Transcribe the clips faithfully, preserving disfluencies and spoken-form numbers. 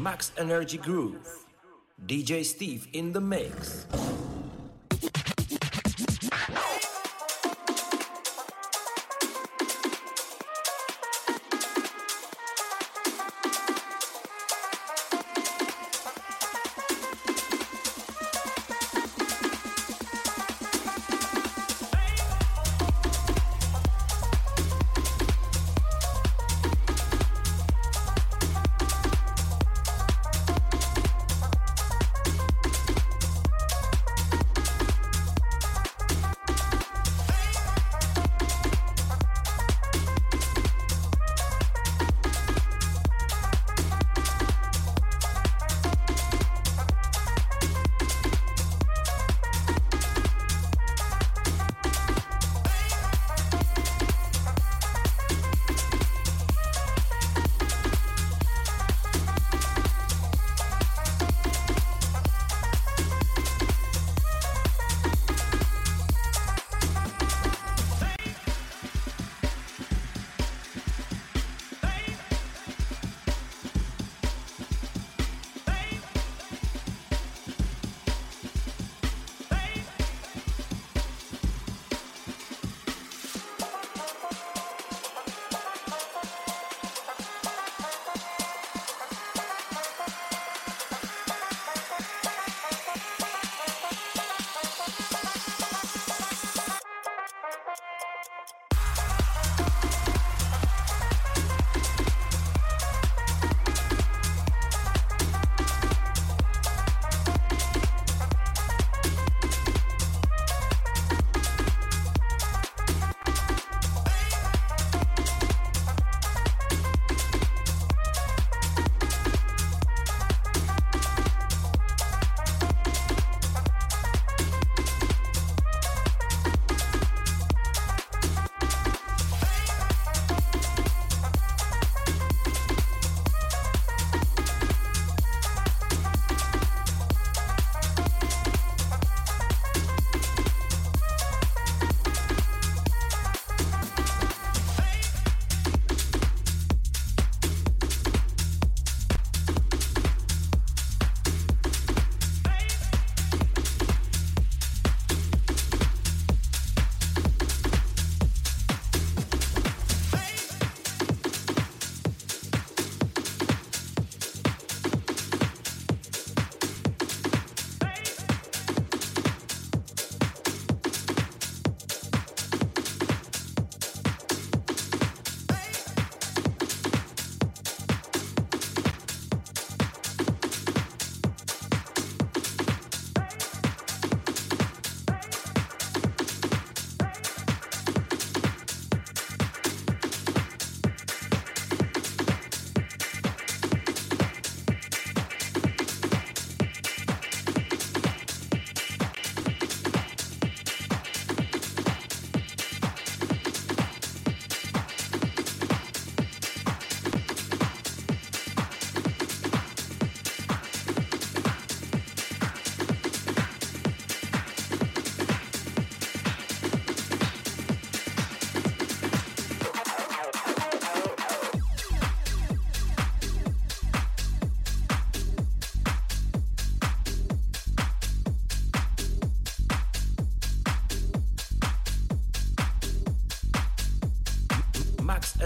Max Energy Groove. D J Steve in the mix.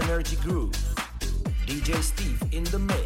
Energy Groove, D J Steve in the mix.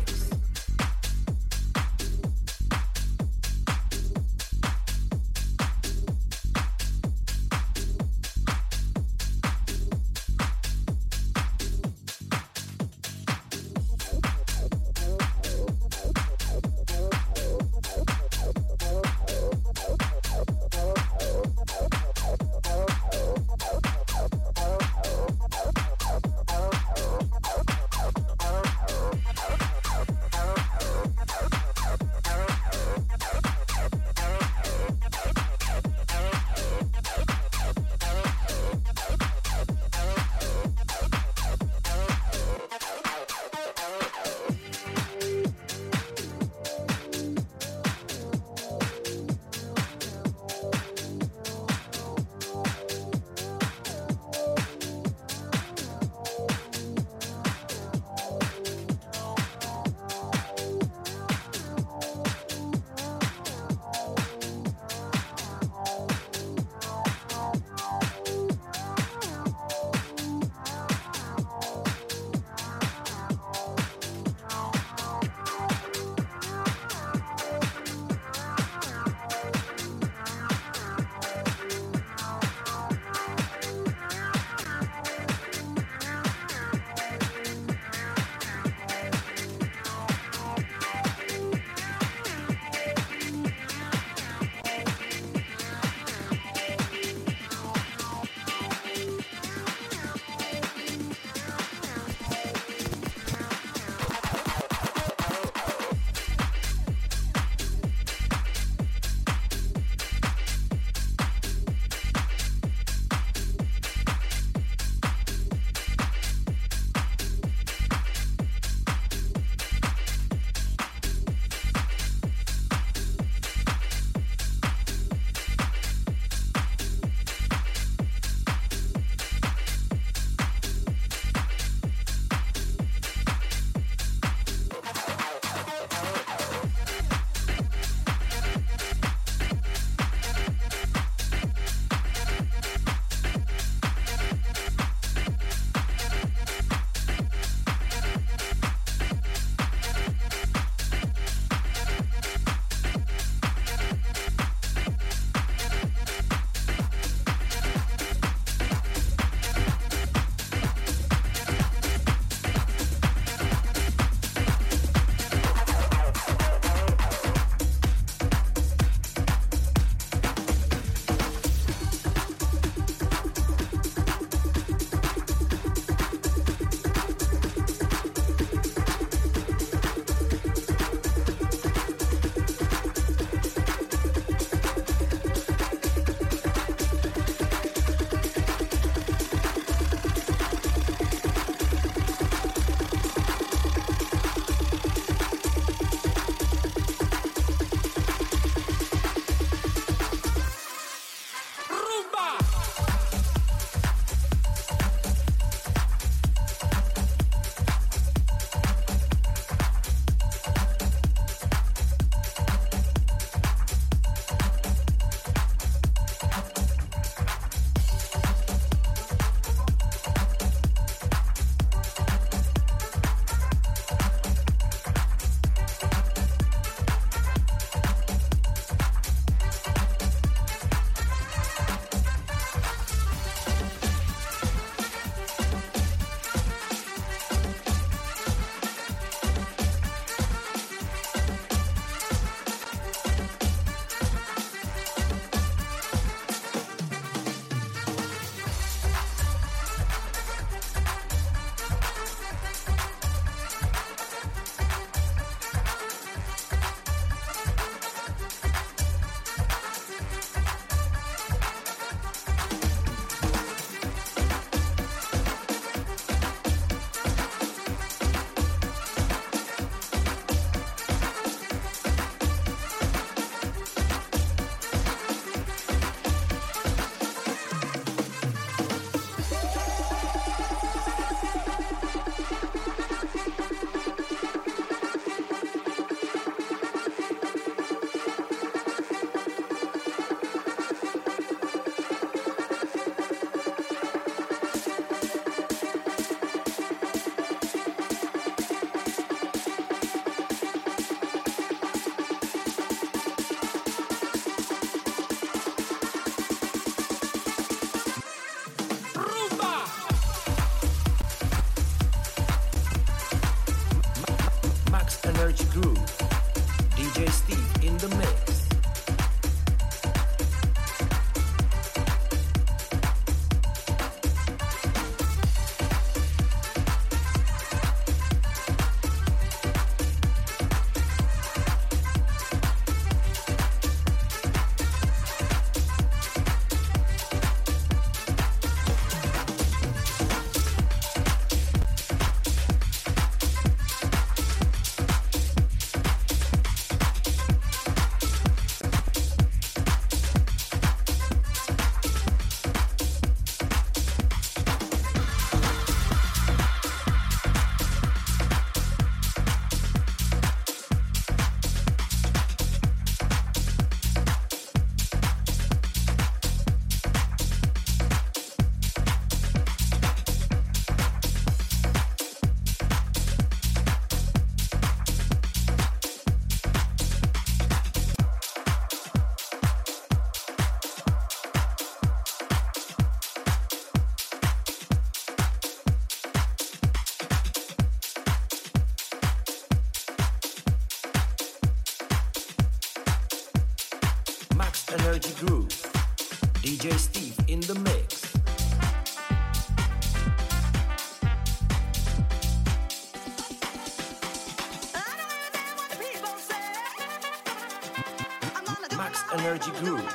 Energy Groove, D J Steve in the mix. Energy Groove, D J Steve in the mix. Max Energy Groove,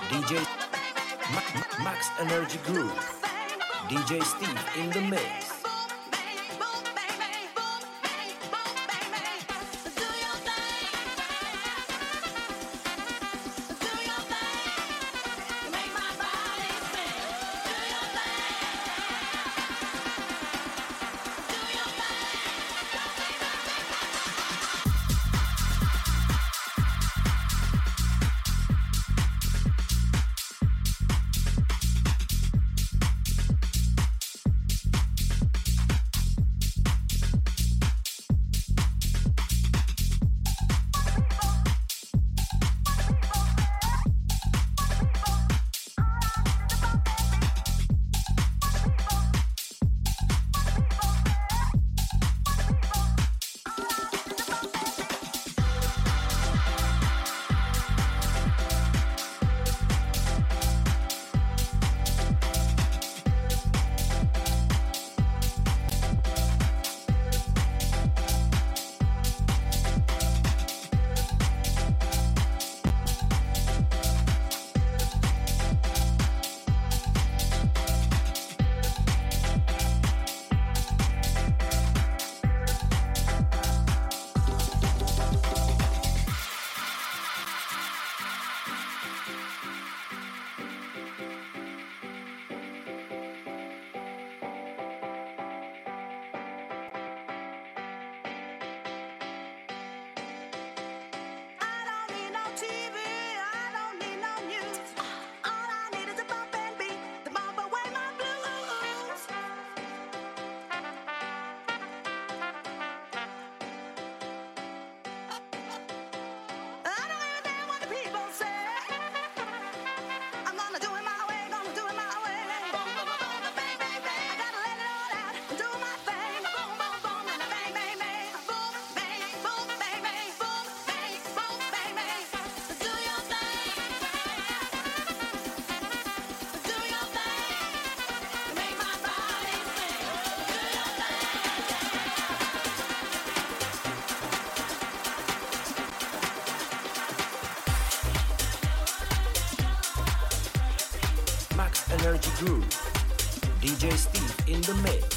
D J Max Energy Groove, D J Steve in the mix. Energy Groove, D J Steve in the mix.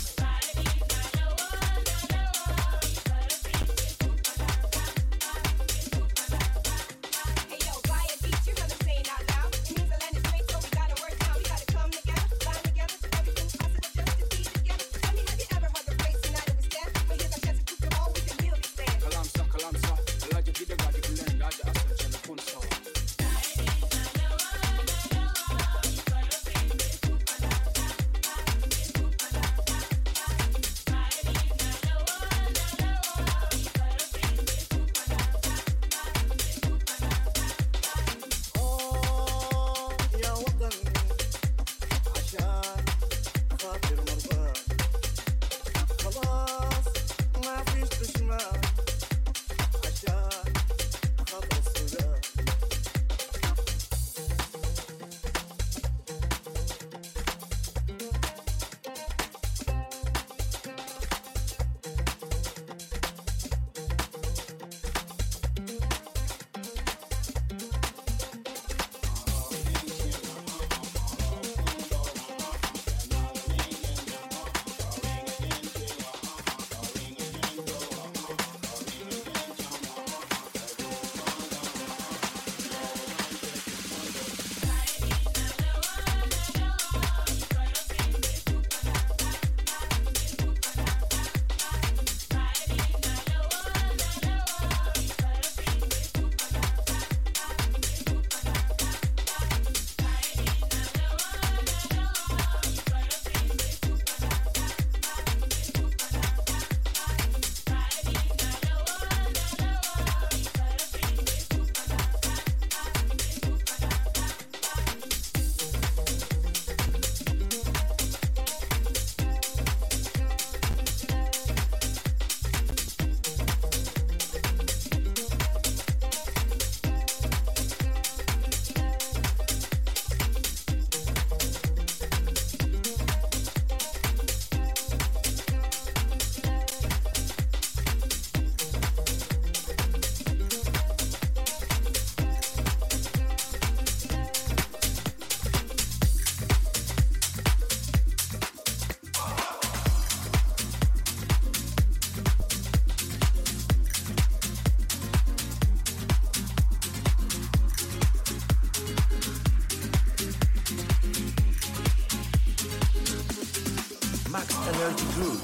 Energy Groove,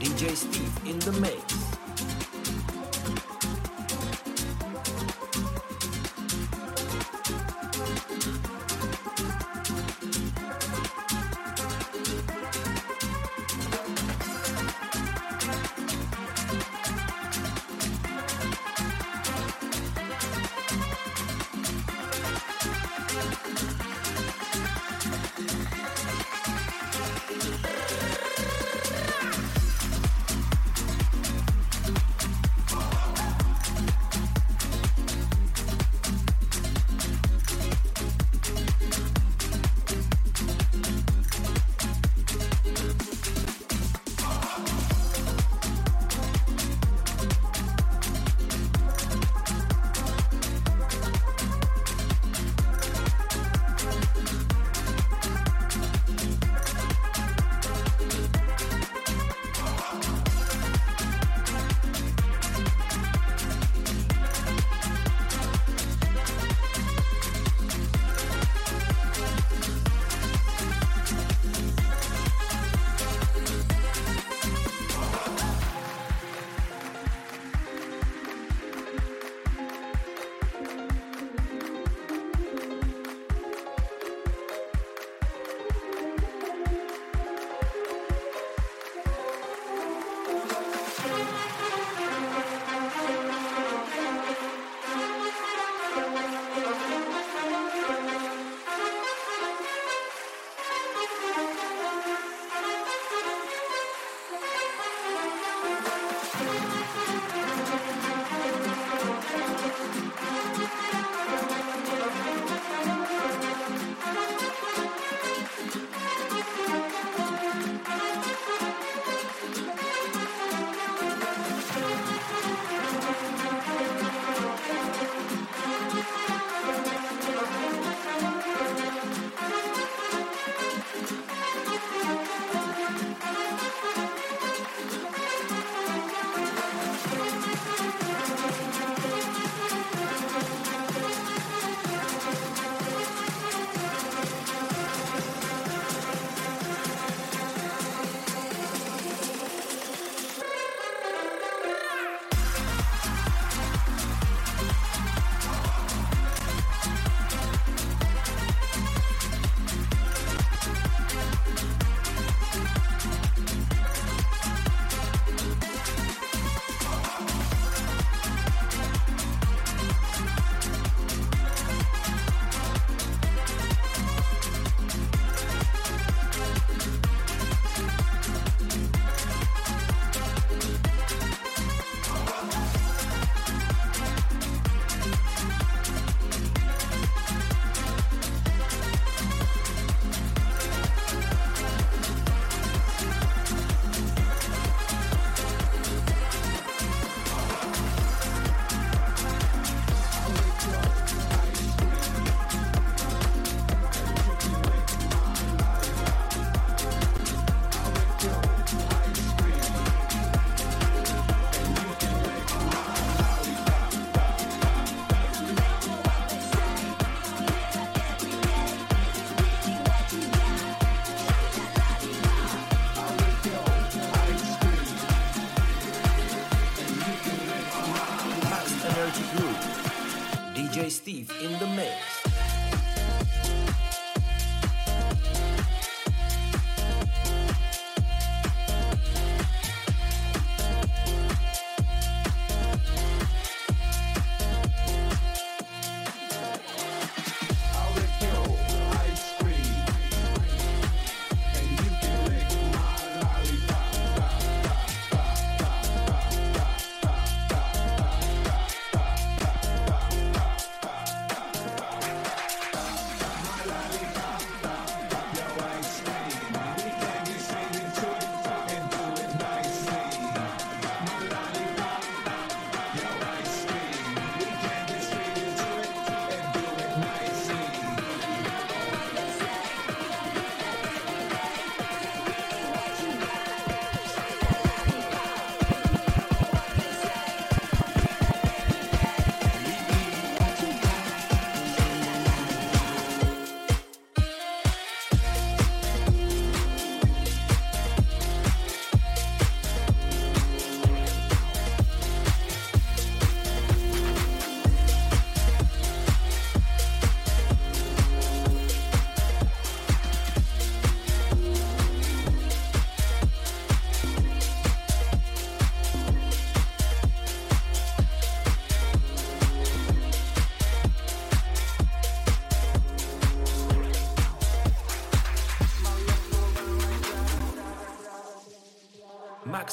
D J Steve in the mix. D J Steve in the mix.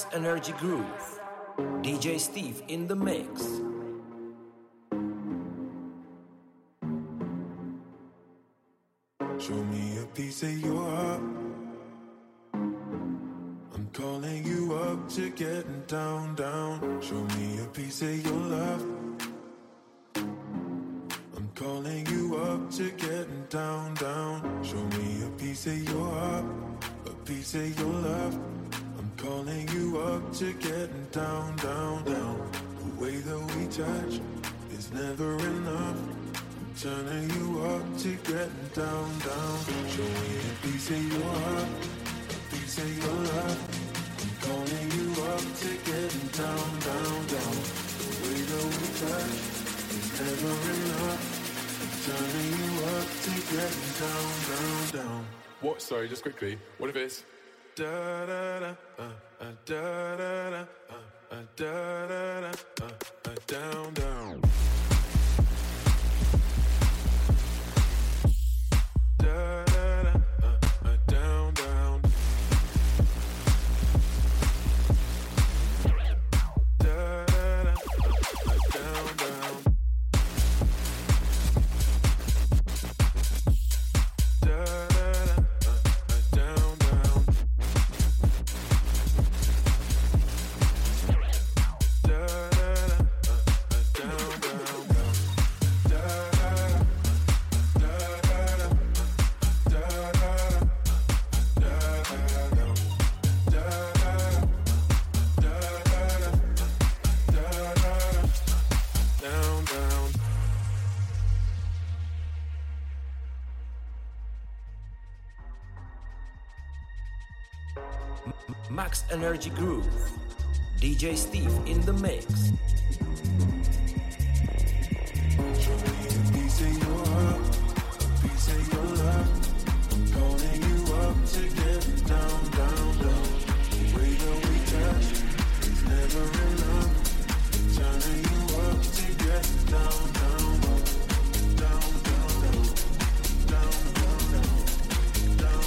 Max Energy Groove. D J Steve in the mix. Show me a piece of your heart. I'm calling you up to getting down, down. Show me a piece of your love. I'm calling you up to getting down, down. Show me a piece of your heart, a piece of your love. I'm calling you up to getting down, down, down. The way that we touch is never enough. Turning you up to getting down, down. Show me a piece of your heart, a piece of your love. I'm calling you up to getting down, down, down. The way that we touch is never enough. I'm turning you up to getting down, down, down. What? Sorry, just quickly. What if it's da da da, uh, uh, da da da, uh, uh, da da da, uh, uh, down, down. Da da da, uh, uh, down, down. Da da da, uh, uh, down, down. Da da da, uh, uh, down, down. Da da da, uh, uh, down, down, down. Da da da. Max Energy Groove, D J Steve in the mix. Show me a piece of your heart, a piece of your love. I'm calling you up to get down, down, down. The way that we touch is never enough. I'm turning you up to get down, down, down, down, down, down, down, down, down, down, down, down, down.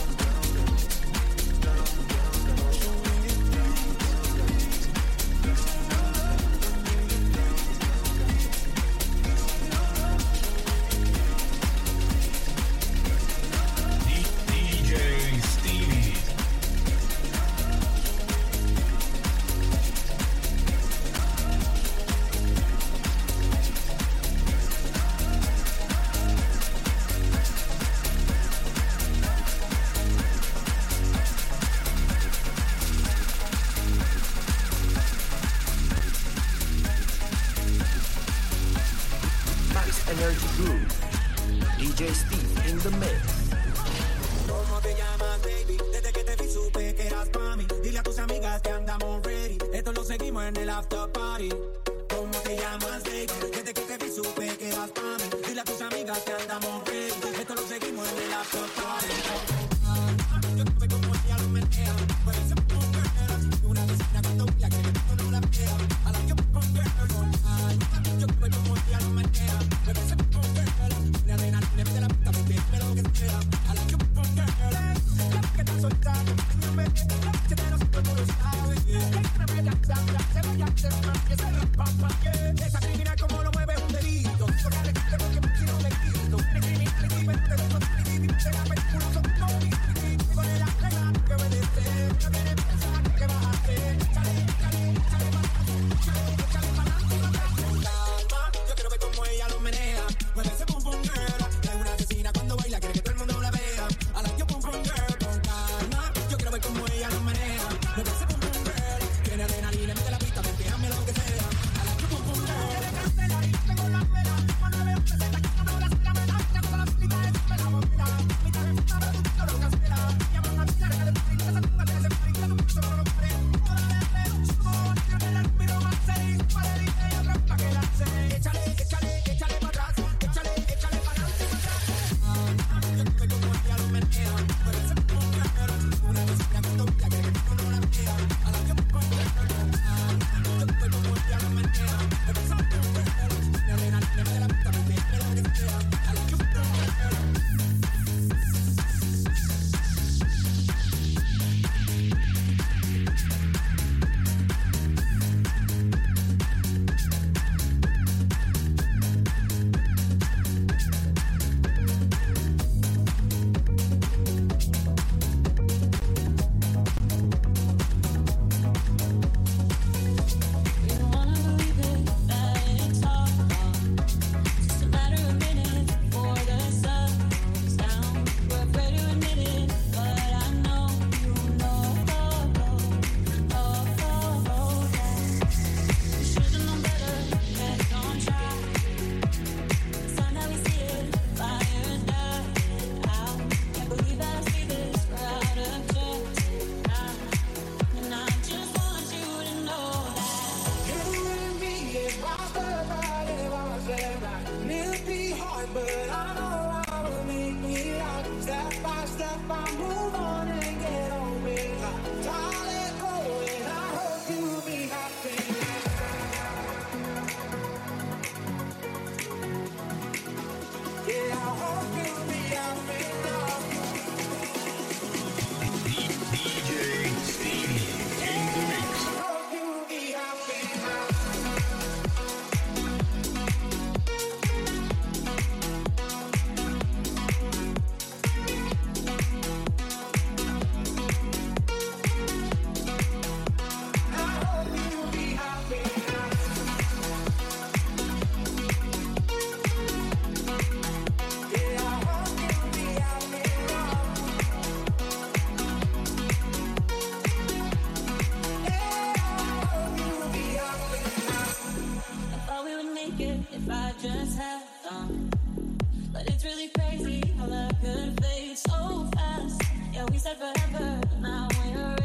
could fade so fast. Yeah, we said forever, now we're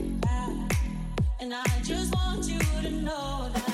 in back. And I just want you to know that.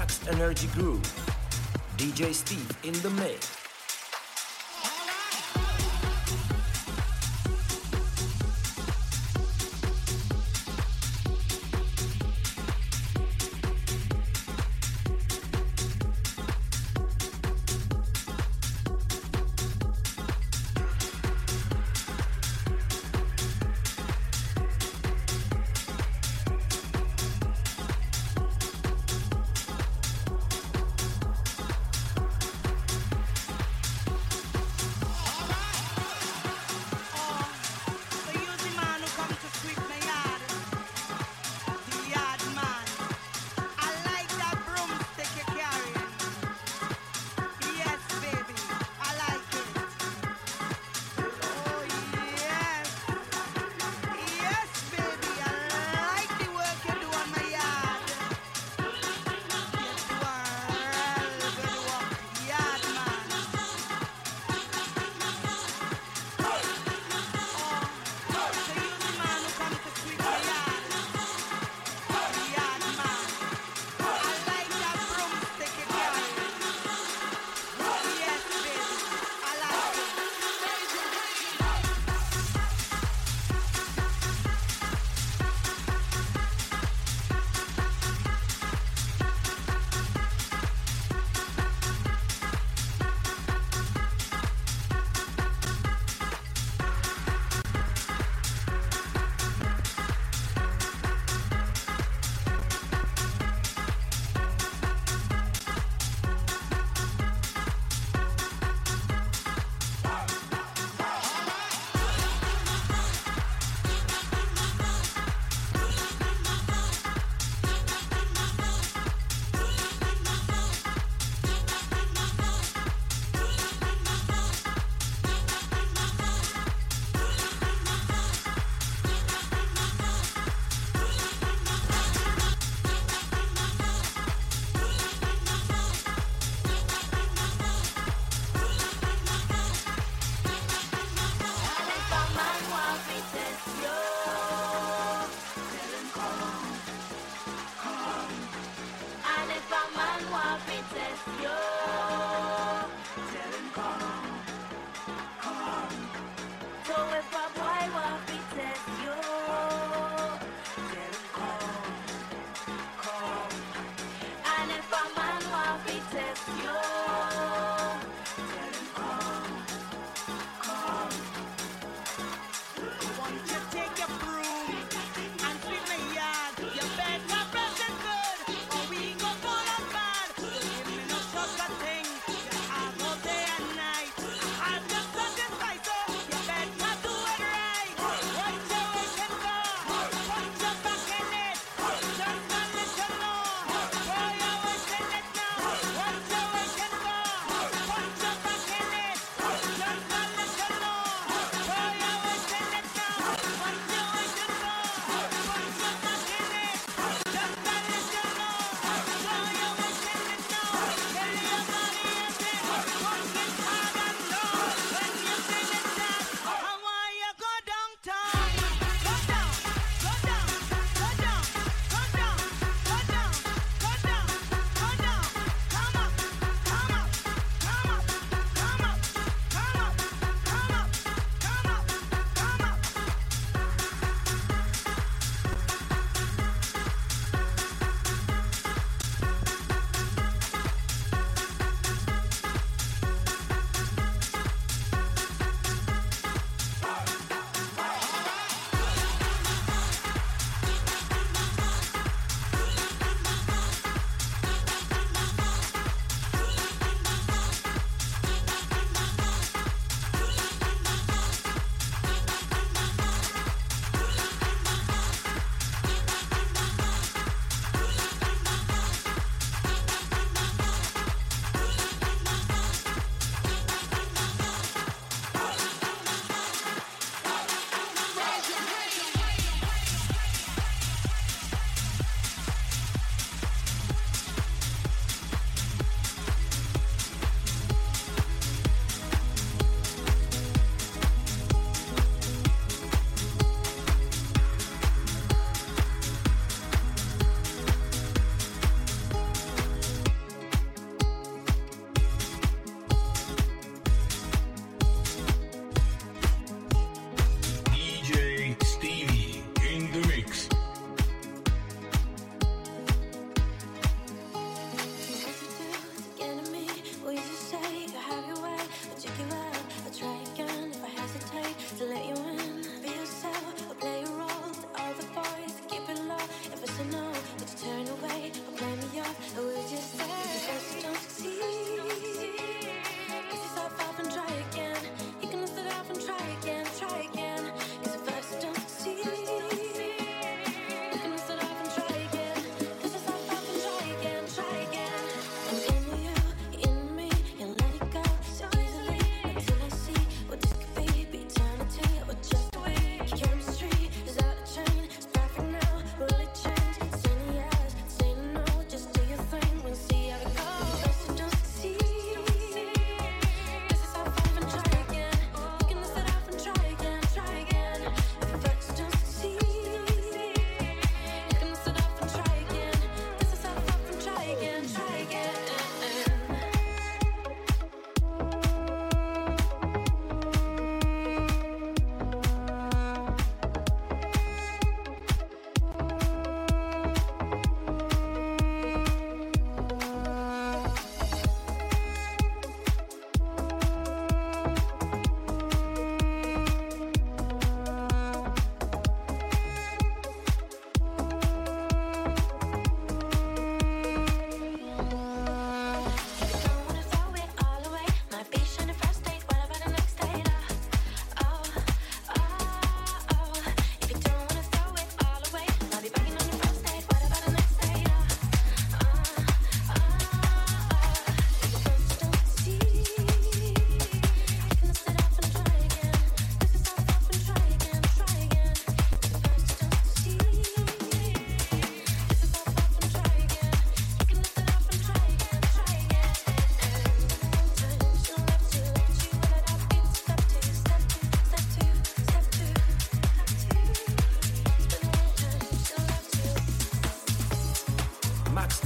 Max Energy Groove. D J Steve in the mix.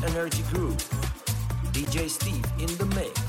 Energy Groove. D J Steve in the mix.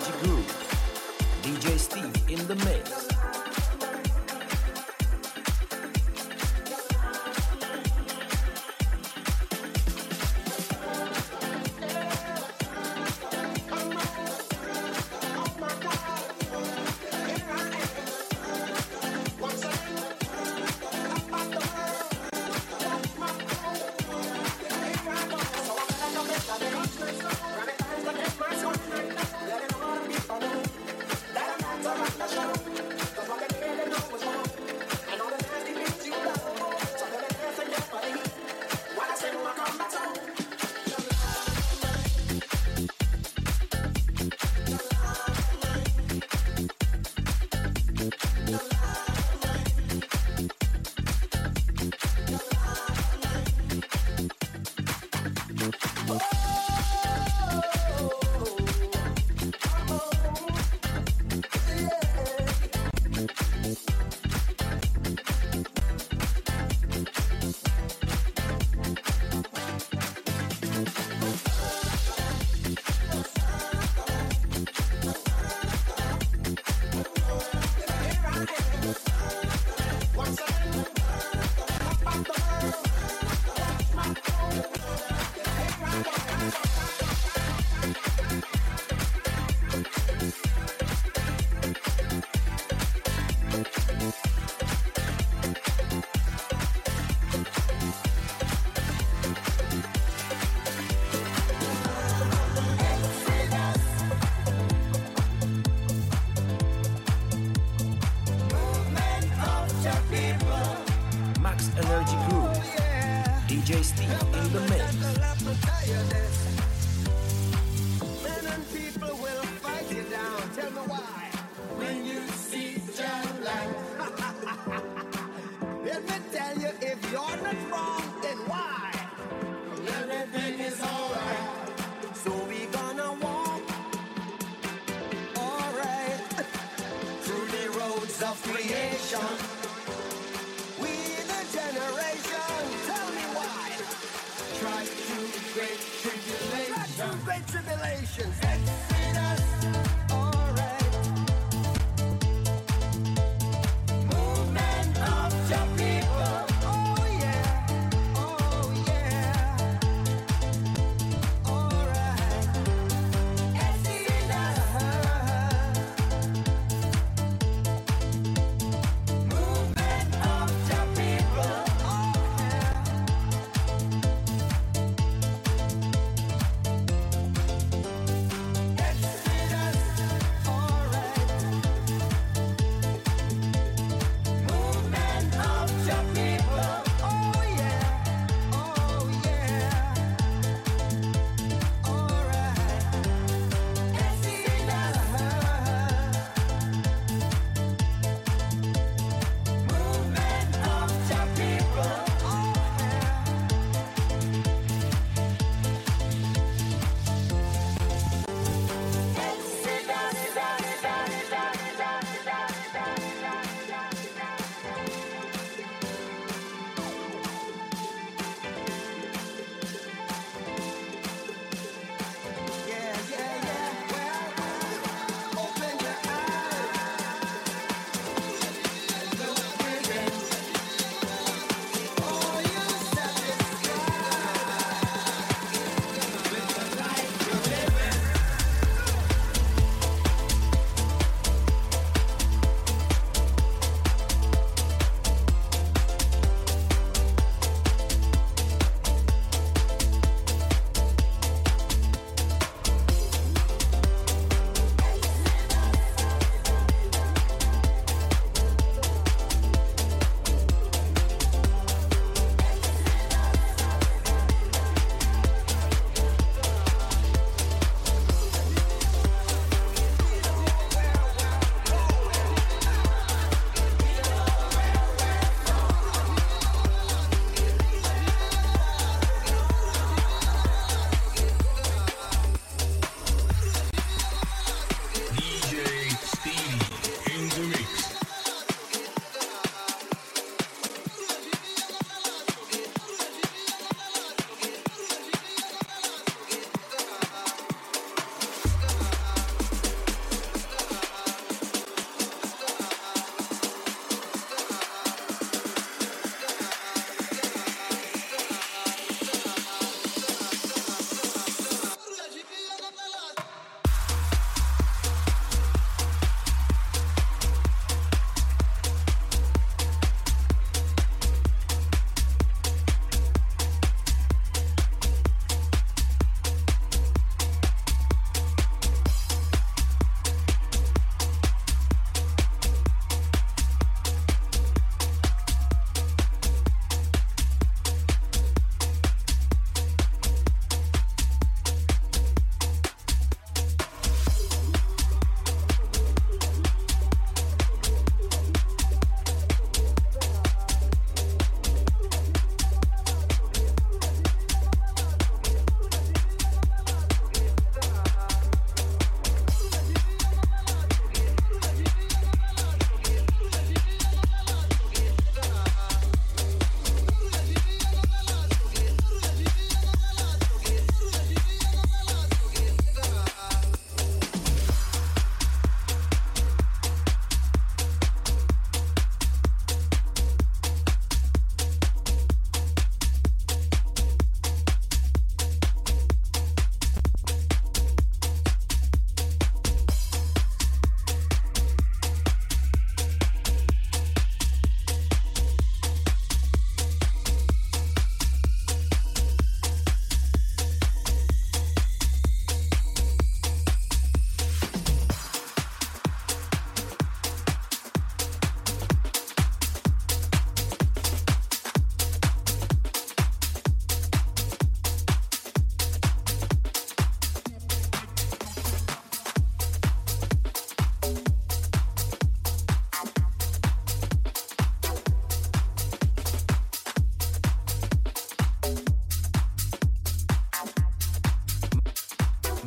Energy Groove, D J Steve in the mix. Great tribulation.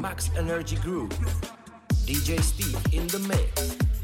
Max Energy Groove. D J Steve in the mix.